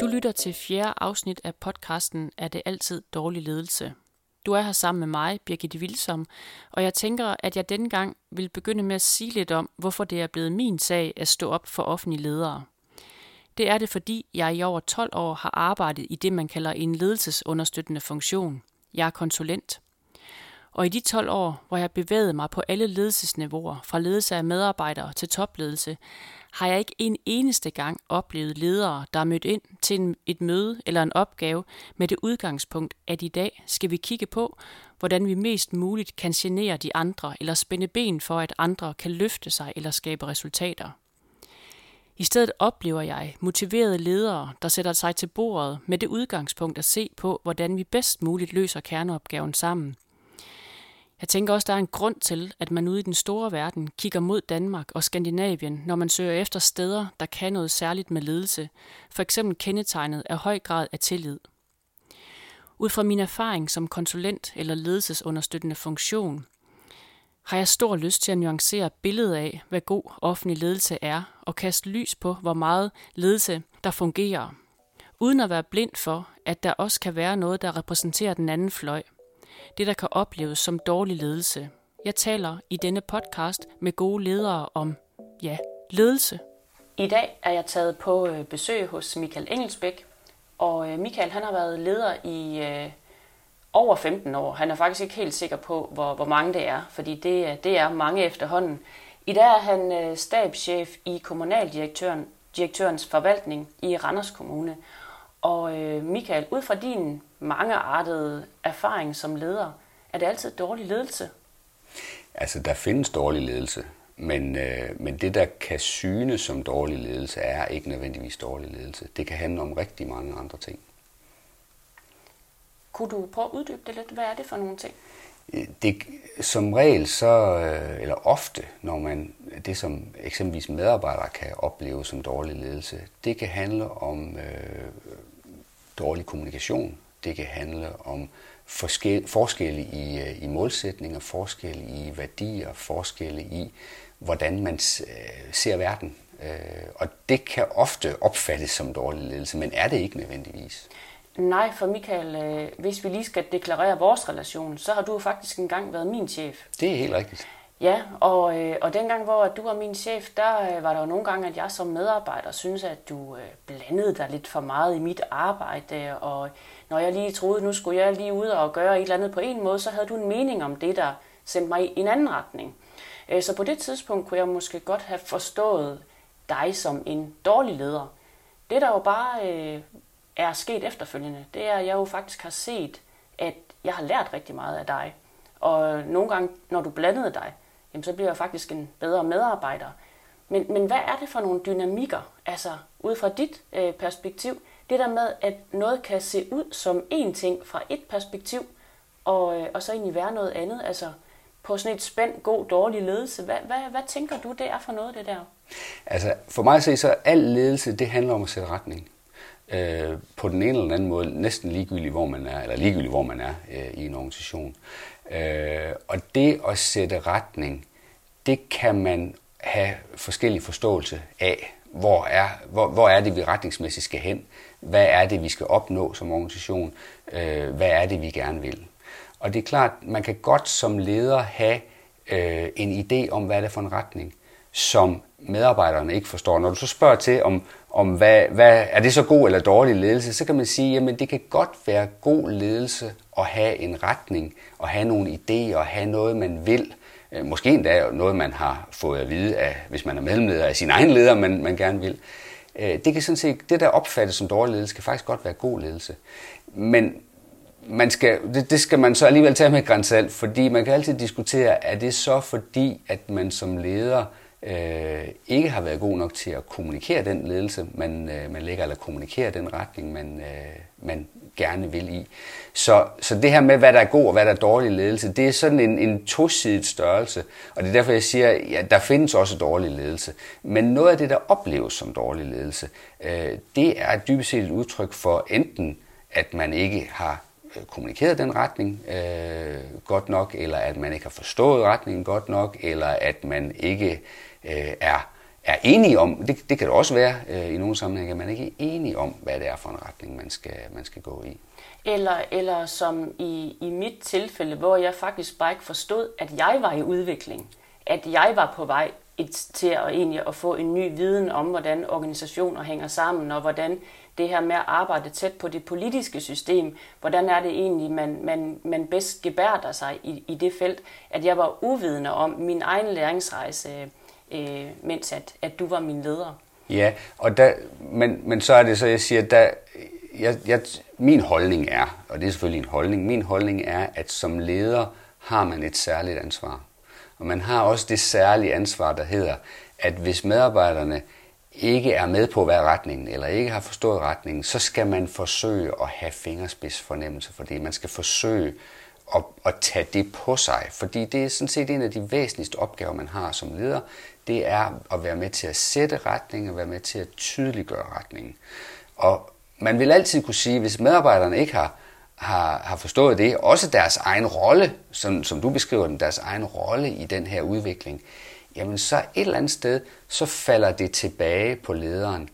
Du lytter til fjerde afsnit af podcasten Er det altid dårlig ledelse? Du er her sammen med mig, Birgitte Vilsom, og jeg tænker, at jeg denne gang vil begynde med at sige lidt om, hvorfor det er blevet min sag at stå op for offentlige ledere. Det er det, fordi jeg i over 12 år har arbejdet i det, man kalder en ledelsesunderstøttende funktion. Jeg er konsulent. Og i de 12 år, hvor jeg bevægede mig på alle ledelsesniveauer, fra ledelse af medarbejdere til topledelse, har jeg ikke en eneste gang oplevet ledere, der er mødt ind til et møde eller en opgave med det udgangspunkt, at i dag skal vi kigge på, hvordan vi mest muligt kan genere de andre eller spænde ben for, at andre kan løfte sig eller skabe resultater. I stedet oplever jeg motiverede ledere, der sætter sig til bordet med det udgangspunkt at se på, hvordan vi bedst muligt løser kerneopgaven sammen. Jeg tænker også, der er en grund til, at man ude i den store verden kigger mod Danmark og Skandinavien, når man søger efter steder, der kan noget særligt med ledelse, f.eks. kendetegnet af høj grad af tillid. Ud fra min erfaring som konsulent eller ledelsesunderstøttende funktion, har jeg stor lyst til at nuancere billedet af, hvad god offentlig ledelse er, og kaste lys på, hvor meget ledelse der fungerer, uden at være blind for, at der også kan være noget, der repræsenterer den anden fløj. Det, der kan opleves som dårlig ledelse. Jeg taler i denne podcast med gode ledere om, ja, ledelse. I dag er jeg taget på besøg hos Michael Engelsbæk, og Michael han har været leder i over 15 år. Han er faktisk ikke helt sikker på, hvor mange det er, fordi det er mange efterhånden. I dag er han stabschef i kommunaldirektørens forvaltning i Randers Kommune. Og Michael, ud fra din mangeartede erfaring som leder, er det altid dårlig ledelse? Altså, der findes dårlig ledelse, men det, der kan synes som dårlig ledelse, er ikke nødvendigvis dårlig ledelse. Det kan handle om rigtig mange andre ting. Kunne du prøve at uddybe det lidt? Hvad er det for nogle ting? Det, som regel så, eller ofte, når man det som eksempelvis medarbejdere kan opleve som dårlig ledelse, det kan handle om dårlig kommunikation, det kan handle om forskelle i målsætninger, forskelle i værdier, forskelle i, hvordan man ser verden. Og det kan ofte opfattes som dårlig ledelse, men er det ikke nødvendigvis. Nej, for Michael, hvis vi lige skal deklarere vores relation, så har du faktisk engang været min chef. Det er helt rigtigt. Ja, og dengang, hvor du var min chef, der var der jo nogle gange, at jeg som medarbejder synes, at du blandede dig lidt for meget i mit arbejde. Og når jeg lige troede, nu skulle jeg lige ud og gøre et eller andet på en måde, så havde du en mening om det, der sendte mig i en anden retning. Så på det tidspunkt kunne jeg måske godt have forstået dig som en dårlig leder. Det der jo bare er sket efterfølgende, det er, at jeg jo faktisk har set, at jeg har lært rigtig meget af dig. Og nogle gange, når du blandede dig, jamen, så bliver jeg faktisk en bedre medarbejder. Men hvad er det for nogle dynamikker, altså ud fra dit perspektiv, det der med, at noget kan se ud som én ting fra et perspektiv, og så egentlig være noget andet, altså på sådan et spænd, god, dårlig ledelse. Hvad tænker du, det er for noget, det der? Altså, for mig at se, så al ledelse, det handler om at sætte retning. På den ene eller anden måde, næsten ligegyldigt, hvor man er, eller ligegyldigt, hvor man er i en organisation. Og det at sætte retning, det kan man have forskellige forståelse af. Hvor er det, vi retningsmæssigt skal hen? Hvad er det, vi skal opnå som organisation? Hvad er det, vi gerne vil? Og det er klart, man kan godt som leder have en idé om, hvad det er for en retning, som medarbejderne ikke forstår. Når du så spørger til, om hvad er det så god eller dårlig ledelse, så kan man sige, jamen det kan godt være god ledelse at have en retning, og have nogle idéer, og have noget, man vil. Måske endda noget, man har fået at vide af, hvis man er mellemleder, af sin egen leder, man gerne vil. Det kan sådan set, det der opfattes som dårlig ledelse, kan faktisk godt være god ledelse. Men det skal man så alligevel tage med et gran salt, fordi man kan altid diskutere, er det så fordi, at man som leder ikke har været god nok til at kommunikere den ledelse, man lægger, eller kommunikere den retning, man gerne vil i. Så det her med, hvad der er god og hvad der er dårlig ledelse, det er sådan en tosidigt størrelse, og det er derfor, jeg siger, at ja, der findes også dårlig ledelse. Men noget af det, der opleves som dårlig ledelse, det er dybest set et udtryk for enten, at man ikke har kommunikeret den retning godt nok, eller at man ikke har forstået retningen godt nok, eller at man ikke er enige om, det kan det også være i nogle sammenhænge, at man ikke er enige om, hvad det er for en retning, man skal gå i. Eller som i mit tilfælde, hvor jeg faktisk bare ikke forstod, at jeg var i udvikling, at jeg var på vej til at få en ny viden om, hvordan organisationer hænger sammen, og hvordan det her med at arbejde tæt på det politiske system, hvordan er det egentlig, man bedst gebærder sig i det felt, at jeg var uvidende om min egen læringsrejse, mens at du var min leder. Ja, og men så er det så, jeg siger, min holdning er, og det er selvfølgelig en holdning, min holdning er, at som leder har man et særligt ansvar. Og man har også det særlige ansvar, der hedder, at hvis medarbejderne ikke er med på, hvad retningen, eller ikke har forstået retningen, så skal man forsøge at have fingerspidsfornemmelse for det. Man skal forsøge at tage det på sig, fordi det er sådan set en af de væsentligste opgaver, man har som leder, det er at være med til at sætte retningen og være med til at tydeliggøre retningen. Og man vil altid kunne sige, hvis medarbejderne ikke har forstået det, også deres egen rolle, som du beskriver den, deres egen rolle i den her udvikling, jamen så et eller andet sted, så falder det tilbage på lederen.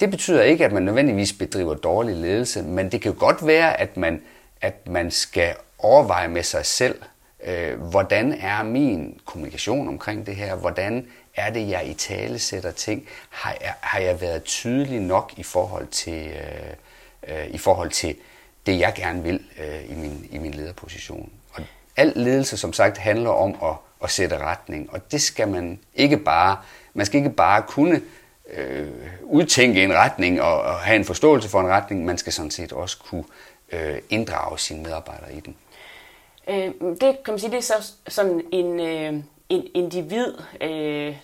Det betyder ikke, at man nødvendigvis bedriver dårlig ledelse, men det kan jo godt være, at man skal overveje med sig selv, hvordan er min kommunikation omkring det her, hvordan er det, jeg italesætter ting, har jeg været tydelig nok i forhold til, det, jeg gerne vil i min lederposition. Og al ledelse, som sagt, handler om at sætte retning, og det skal man skal ikke bare kunne udtænke en retning og have en forståelse for en retning, man skal sådan set også kunne inddrage sine medarbejdere i den. Det kan man sige, det er så sådan en individ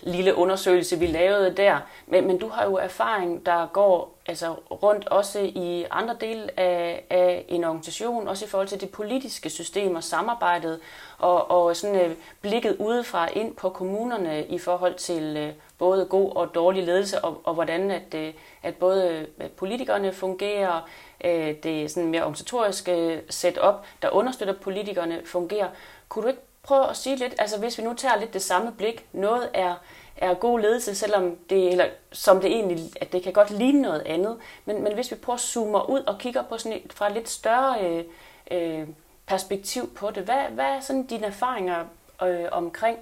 lille undersøgelse, vi lavede der, men du har jo erfaring, der går altså rundt også i andre dele af en organisation, også i forhold til det politiske system og samarbejdet, og sådan blikket udefra ind på kommunerne i forhold til både god og dårlig ledelse, og hvordan at både politikerne fungerer, det sådan mere organisatoriske setup, der understøtter politikerne, fungerer. Kunne du ikke prøv at sige lidt, altså hvis vi nu tager lidt det samme blik, noget er god ledelse, selvom det, eller som det egentlig, at det kan godt ligne noget andet, men hvis vi prøver at zoome ud og kigger på sådan fra et lidt større perspektiv på det, hvad er sådan dine erfaringer omkring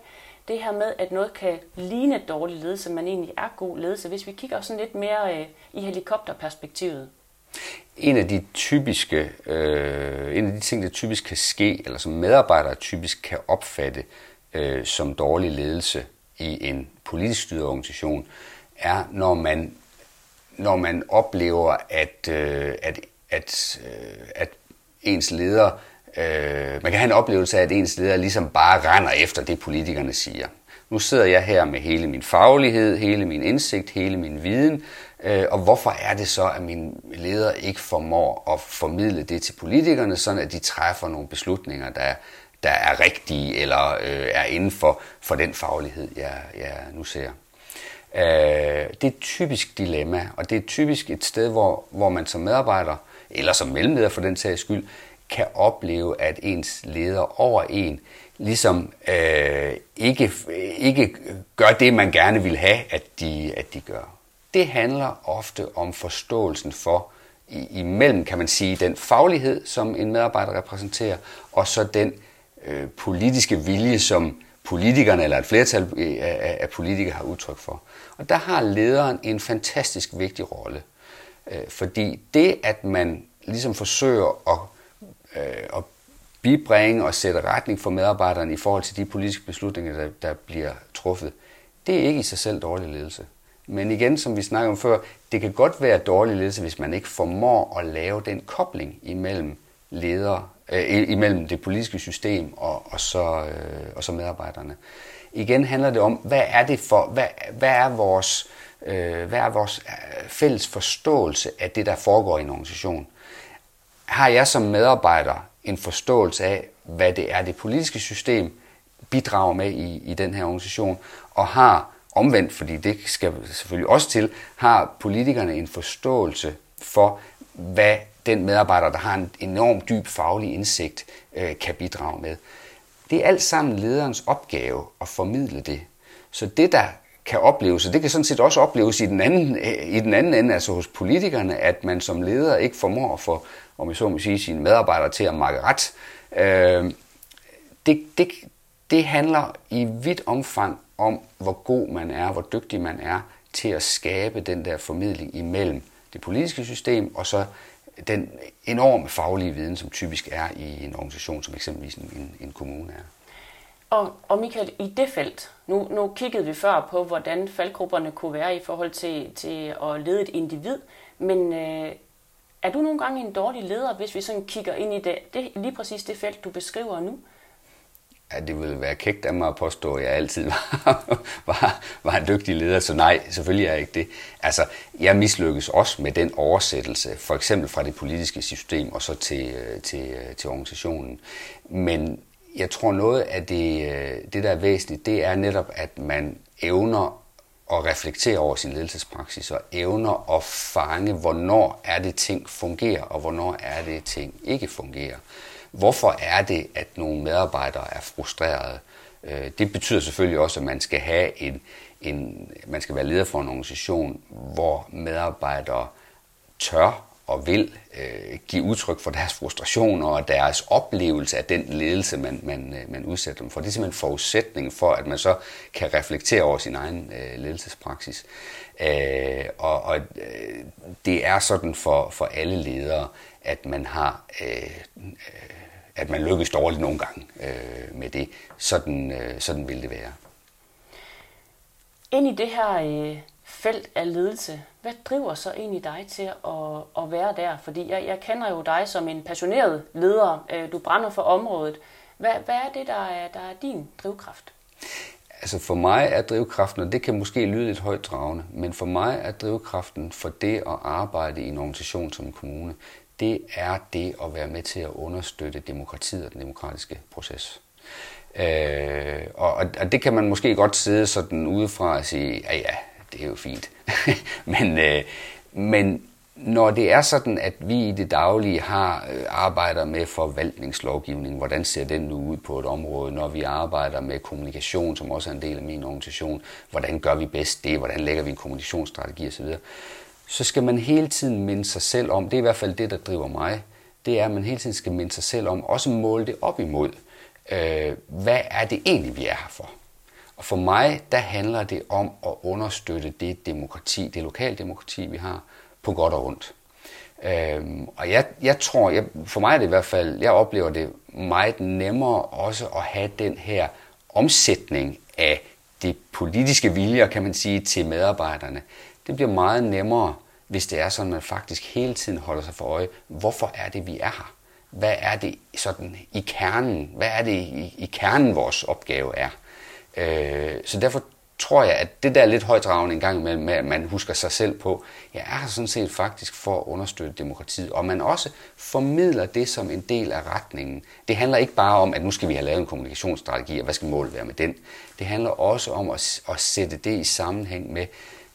det her med, at noget kan ligne dårlig ledelse, men egentlig er god ledelse, hvis vi kigger sådan lidt mere i helikopterperspektivet? En af de ting, der typisk kan ske, eller som medarbejdere typisk kan opfatte som dårlig ledelse i en politisk styret organisation, er, når man oplever, at ens leder, man kan have en oplevelse af, at ens leder ligesom bare render efter det, politikerne siger. Nu sidder jeg her med hele min faglighed, hele min indsigt, hele min viden, og hvorfor er det så, at mine ledere ikke formår at formidle det til politikerne, sådan at de træffer nogle beslutninger, der er rigtige eller er inden for den faglighed, jeg nu ser. Det er et typisk dilemma, og det er typisk et sted, hvor man som medarbejder, eller som mellemleder for den sags skyld, kan opleve, at ens leder over en ligesom ikke gør det, man gerne vil have, at de gør. Det handler ofte om forståelsen for, imellem kan man sige, den faglighed, som en medarbejder repræsenterer, og så den politiske vilje, som politikerne eller et flertal af politikere har udtryk for. Og der har lederen en fantastisk vigtig rolle, fordi det, at man ligesom forsøger at bibringe og sætte retning for medarbejderne i forhold til de politiske beslutninger, der bliver truffet, det er ikke i sig selv dårlig ledelse. Men igen, som vi snakkede om før, det kan godt være dårlig ledelse, hvis man ikke formår at lave den kobling imellem ledere, imellem det politiske system og så medarbejderne. Igen handler det om, hvad er vores fælles forståelse af det, der foregår i en organisation. Har jeg som medarbejder en forståelse af, hvad det er, det politiske system bidrager med i den her organisation, og har omvendt, fordi det skal selvfølgelig også til, har politikerne en forståelse for, hvad den medarbejder, der har en enorm dyb faglig indsigt, kan bidrage med. Det er alt sammen lederens opgave at formidle det. Så det, der kan opleves, og det kan sådan set også opleves i den anden ende, altså hos politikerne, at man som leder ikke formår at få, om jeg så må sige, sine medarbejdere til at makke ret. Det handler i vidt omfang om, hvor god man er, hvor dygtig man er til at skabe den der formidling imellem det politiske system og så den enorme faglige viden, som typisk er i en organisation, som eksempelvis en kommune er. Og Michael, i det felt, nu kiggede vi før på, hvordan faldgrupperne kunne være i forhold til at lede et individ, men er du nogle gange en dårlig leder, hvis vi sådan kigger ind i det lige præcis det felt, du beskriver nu? Ja, det ville være kægt af mig at påstå, at jeg altid var en dygtig leder, så nej, selvfølgelig er jeg ikke det. Altså, jeg mislykkes også med den oversættelse, for eksempel fra det politiske system og så til organisationen. Men jeg tror noget af det, der er væsentligt, det er netop, at man evner at reflektere over sin ledelsespraksis og evner at fange, hvornår er det ting fungerer, og hvornår er det ting ikke fungerer. Hvorfor er det, at nogle medarbejdere er frustrerede? Det betyder selvfølgelig også, at man skal have man skal være leder for en organisation, hvor medarbejdere tør og vil give udtryk for deres frustrationer og deres oplevelse af den ledelse, man udsætter dem for. Det er simpelthen forudsætningen for, at man så kan reflektere over sin egen ledelsespraksis. Det er sådan for alle ledere, at man har... at man lykkes dårligt nogle gange med det. Sådan vil det være. Ind i det her felt af ledelse, hvad driver så egentlig dig til at være der? Fordi jeg kender jo dig som en passioneret leder. Du brænder for området. Hvad er det, der er din drivkraft? Altså for mig er drivkraften, og det kan måske lyde lidt højt dragende, men for mig er drivkraften for det at arbejde i en organisation som en kommune, det er det at være med til at understøtte demokratiet og den demokratiske proces. Og det kan man måske godt sidde sådan udefra og sige, ja, det er jo fint. Men når det er sådan, at vi i det daglige arbejder med forvaltningslovgivning, hvordan ser den nu ud på et område, når vi arbejder med kommunikation, som også er en del af min organisation, hvordan gør vi bedst det, hvordan lægger vi en kommunikationsstrategi osv., så skal man hele tiden minde sig selv om, det er i hvert fald det, der driver mig, det er, at man hele tiden skal minde sig selv om, også måle det op imod, hvad er det egentlig, vi er her for? Og for mig, der handler det om at understøtte det demokrati, det lokale demokrati, vi har, på godt og ondt. Og jeg tror, for mig er det i hvert fald, jeg oplever det meget nemmere også at have den her omsætning af de politiske viljer, kan man sige, til medarbejderne. Det bliver meget nemmere, hvis det er sådan, at man faktisk hele tiden holder sig for øje, hvorfor er det, vi er her? Hvad er det sådan i kernen? Hvad er det i kernen, vores opgave er? Så derfor tror jeg, at det der er lidt højtravende en gang imellem, at man husker sig selv på, jeg er her sådan set faktisk for at understøtte demokratiet, og man også formidler det som en del af retningen. Det handler ikke bare om, at nu skal vi have lavet en kommunikationsstrategi, og hvad skal målet være med den? Det handler også om at sætte det i sammenhæng med,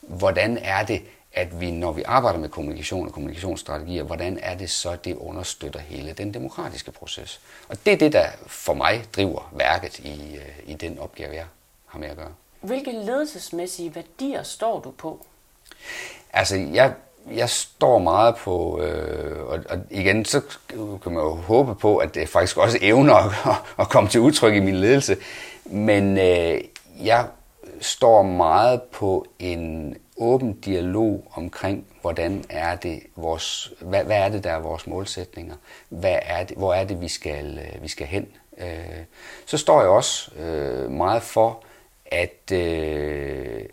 hvordan er det, at vi, når vi arbejder med kommunikation og kommunikationsstrategier, hvordan er det så, det understøtter hele den demokratiske proces? Og det er det, der for mig driver værket i den opgave, jeg har med at gøre. Hvilke ledelsesmæssige værdier står du på? Altså, jeg står meget på, og igen, så kan man jo håbe på, at det faktisk også evner at komme til udtryk i min ledelse, men jeg står meget på en åben dialog omkring, hvordan er det vores, hvad er det, der er vores målsætninger? Hvad er det, hvor er det, vi skal hen? Så står jeg også meget for,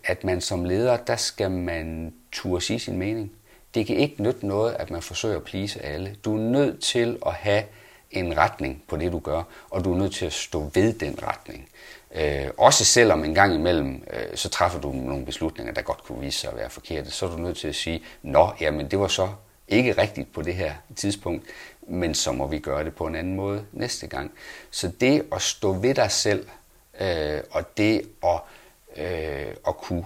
at man som leder, der skal man turde sige sin mening. Det kan ikke nytte noget, at man forsøger at please alle. Du er nødt til at have en retning på det, du gør, og du er nødt til at stå ved den retning. Også selvom en gang imellem, så træffer du nogle beslutninger, der godt kunne vise sig at være forkerte, så er du nødt til at sige, nå, jamen det var så ikke rigtigt på det her tidspunkt, men så må vi gøre det på en anden måde næste gang. Så det at stå ved dig selv, og det at kunne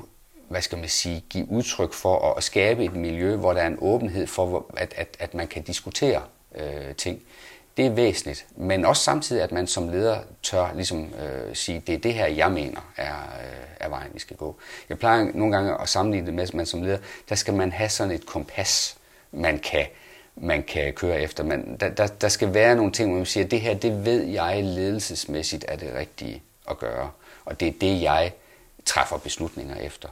hvad skal man sige, give udtryk for og skabe et miljø, hvor der er en åbenhed for, at man kan diskutere ting. Det er væsentligt, men også samtidig, at man som leder tør ligesom, sige, det er det her, jeg mener, er vejen, vi skal gå. Jeg plejer nogle gange at sammenligne det med, at man som leder, der skal man have sådan et kompas, man kan køre efter. Der skal være nogle ting, hvor man siger, at det her, det ved jeg ledelsesmæssigt er det rigtige at gøre, og det er det, jeg træffer beslutninger efter.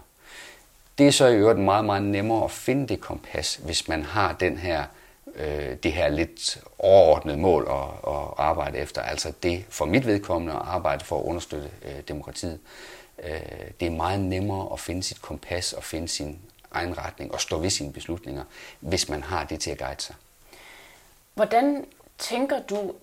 Det er så i øvrigt meget, meget nemmere at finde det kompas, hvis man har den her det her lidt overordnede mål at arbejde efter, altså det for mit vedkommende at arbejde for at understøtte demokratiet. Det er meget nemmere at finde sit kompas og finde sin egen retning og stå ved sine beslutninger, hvis man har det til at guide sig. Hvordan tænker du,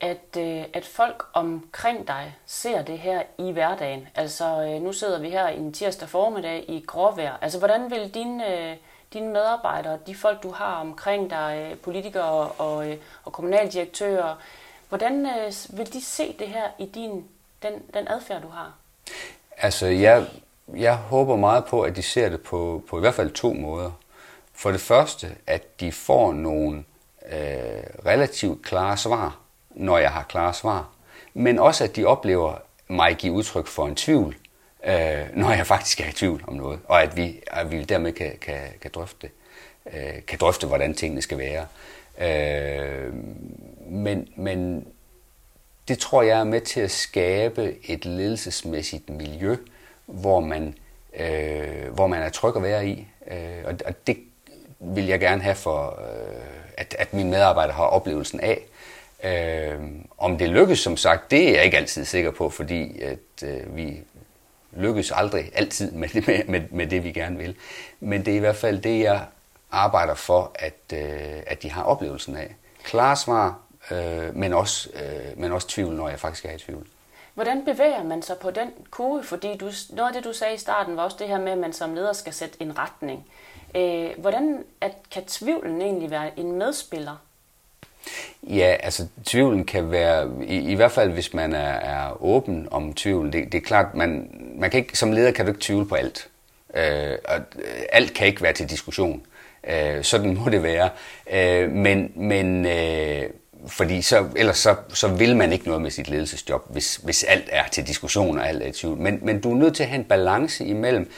at folk omkring dig ser det her i hverdagen? Altså nu sidder vi her en tirsdag formiddag i gråvejr. Altså hvordan vil dine medarbejdere, de folk, du har omkring dig, politikere og kommunaldirektører, hvordan vil de se det her i den adfærd, du har? Altså, jeg håber meget på, at de ser det på i hvert fald to måder. For det første, at de får nogle relativt klare svar, når jeg har klare svar. Men også, at de oplever mig give udtryk for en tvivl, når jeg faktisk er i tvivl om noget, og at vi dermed kan drøfte hvordan tingene skal være. Men det tror jeg er med til at skabe et ledelsesmæssigt miljø, hvor man er tryg at være i, og det vil jeg gerne have for, at mine medarbejdere har oplevelsen af. Om det lykkes, som sagt, det er jeg ikke altid sikker på, fordi vi lykkes aldrig altid med det, vi gerne vil. Men det er i hvert fald det, jeg arbejder for, at de har oplevelsen af. Klare svar, men også tvivl, når jeg faktisk er i tvivl. Hvordan bevæger man sig på den kurve? Fordi noget af det, du sagde i starten, var også det her med, at man som leder skal sætte en retning. Hvordan kan tvivlen egentlig være en medspiller? Ja, altså tvivlen kan være, i hvert fald hvis man er åben om tvivlen, det er klart, man kan ikke, som leder kan du ikke tvivle på alt, og alt kan ikke være til diskussion, sådan må det være, men fordi ellers så vil man ikke noget med sit ledelsesjob, hvis alt er til diskussion og alt er i tvivl, men du er nødt til at have en balance imellem,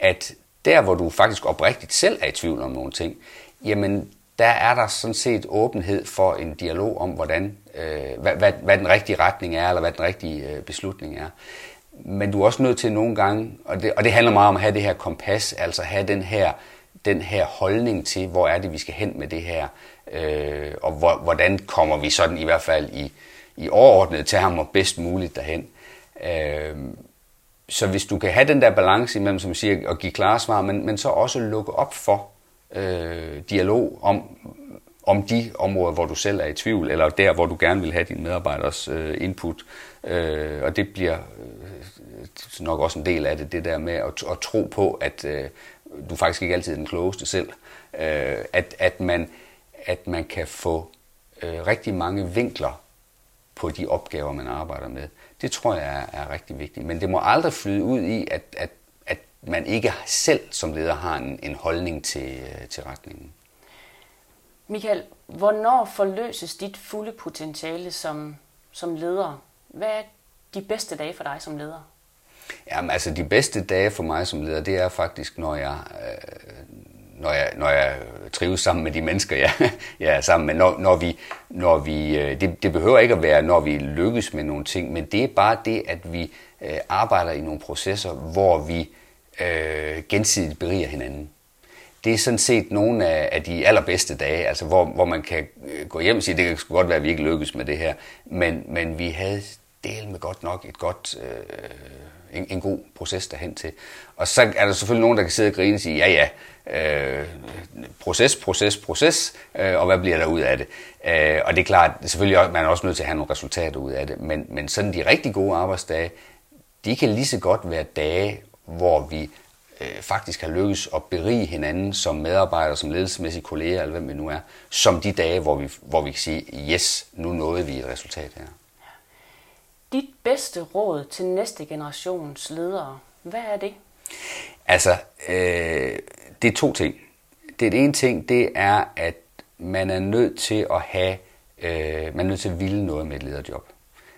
at der hvor du faktisk oprigtigt selv er i tvivl om nogle ting, jamen der er der sådan set åbenhed for en dialog om, hvordan, hvad den rigtige retning er, eller hvad den rigtige beslutning er. Men du er også nødt til nogle gange, og det handler meget om at have det her kompas, altså have den her holdning til, hvor er det, vi skal hen med det her, og hvordan kommer vi sådan i hvert fald i overordnede termer bedst muligt derhen. Så hvis du kan have den der balance imellem, som siger, at give klare svar, men så også lukke op for, dialog om de områder, hvor du selv er i tvivl, eller der, hvor du gerne vil have dine medarbejderes input. Og det bliver nok også en del af det der med at tro på, at du faktisk ikke altid er den klogeste selv. At man kan få rigtig mange vinkler på de opgaver, man arbejder med. Det tror jeg er rigtig vigtigt. Men det må aldrig flyde ud i, at man ikke selv som leder har en holdning til retningen. Michael, hvornår forløses dit fulde potentiale som leder? Hvad er de bedste dage for dig som leder? Jamen altså de bedste dage for mig som leder, det er faktisk, når jeg trives sammen med de mennesker, jeg er sammen med. Når vi det behøver ikke at være, når vi lykkes med nogle ting, men det er bare det, at vi arbejder i nogle processer, hvor vi gensidigt beriger hinanden. Det er sådan set nogle af de allerbedste dage, altså hvor man kan gå hjem og sige, det kan sgu godt være, at vi ikke lykkes med det her, men vi havde delme godt nok en god proces derhen til. Og så er der selvfølgelig nogen, der kan sidde og grine og sige, proces, og hvad bliver der ud af det? Og det er klart, selvfølgelig også, man er også nødt til at have nogle resultater ud af det, men sådan de rigtig gode arbejdsdage, de kan lige så godt være dage, hvor vi faktisk har lykkes at berige hinanden som medarbejdere, som ledelsesmæssige kolleger, eller hvem vi nu er, som de dage, hvor vi kan sige, yes, nu nåede vi et resultat her. Dit bedste råd til næste generations ledere, hvad er det? Altså, det er to ting. Det ene ting, det er, at man er nødt til at have, man er nødt til at ville noget med et lederjob.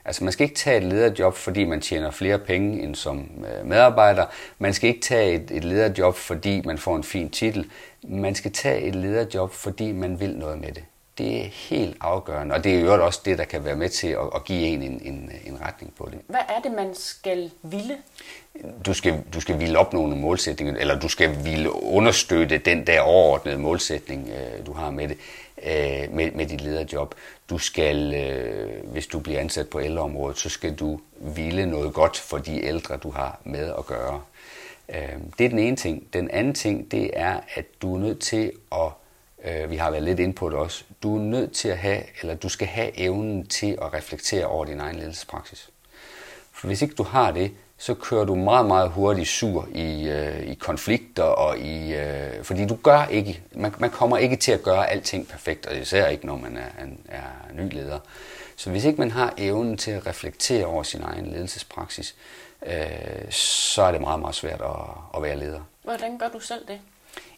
Altså, man skal ikke tage et lederjob, fordi man tjener flere penge end som medarbejder. Man skal ikke tage et lederjob, fordi man får en fin titel. Man skal tage et lederjob, fordi man vil noget med det. Det er helt afgørende, og det er jo også det, der kan være med til at give en retning på det. Hvad er det, man skal ville? Du skal ville op nogle målsætninger, eller du skal ville understøtte den der overordnede målsætning, du har med det, med dit lederjob. Du skal, hvis du bliver ansat på ældreområdet, så skal du ville noget godt for de ældre, du har med at gøre. Det er den ene ting. Den anden ting, det er, at du er nødt til at vi har været lidt inde på det også. Du er nødt til at have, eller du skal have evnen til at reflektere over din egen ledelsespraksis. For hvis ikke du har det, så kører du meget, meget hurtigt sur i konflikter, og fordi du gør ikke, man kommer ikke til at gøre alting perfekt, og især ikke, når man er ny leder. Så hvis ikke man har evnen til at reflektere over sin egen ledelsespraksis, så er det meget, meget svært at være leder. Hvordan gør du selv det?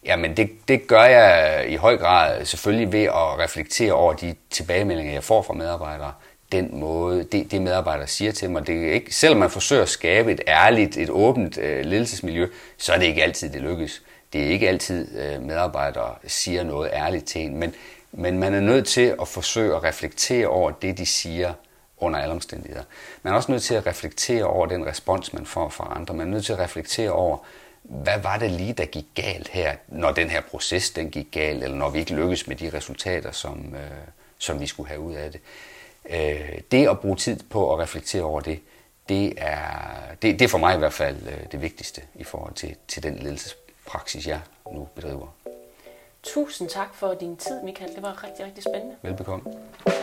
Jamen det gør jeg i høj grad selvfølgelig ved at reflektere over de tilbagemeldinger, jeg får fra medarbejdere. Den måde, det medarbejdere siger til mig, det er ikke, selvom man forsøger at skabe et ærligt, et åbent ledelsesmiljø, så er det ikke altid, det lykkes. Det er ikke altid, medarbejdere siger noget ærligt til en, men man er nødt til at forsøge at reflektere over det, de siger under alle omstændigheder. Man er også nødt til at reflektere over den respons, man får fra andre. Man er nødt til at reflektere over, hvad var det lige, der gik galt her, når den her proces den gik galt, eller når vi ikke lykkedes med de resultater, som vi skulle have ud af det. Det at bruge tid på at reflektere over det, det er for mig i hvert fald det vigtigste i forhold til den ledelsespraksis, jeg nu bedriver. Tusind tak for din tid, Michael. Det var rigtig, rigtig spændende. Velbekomme.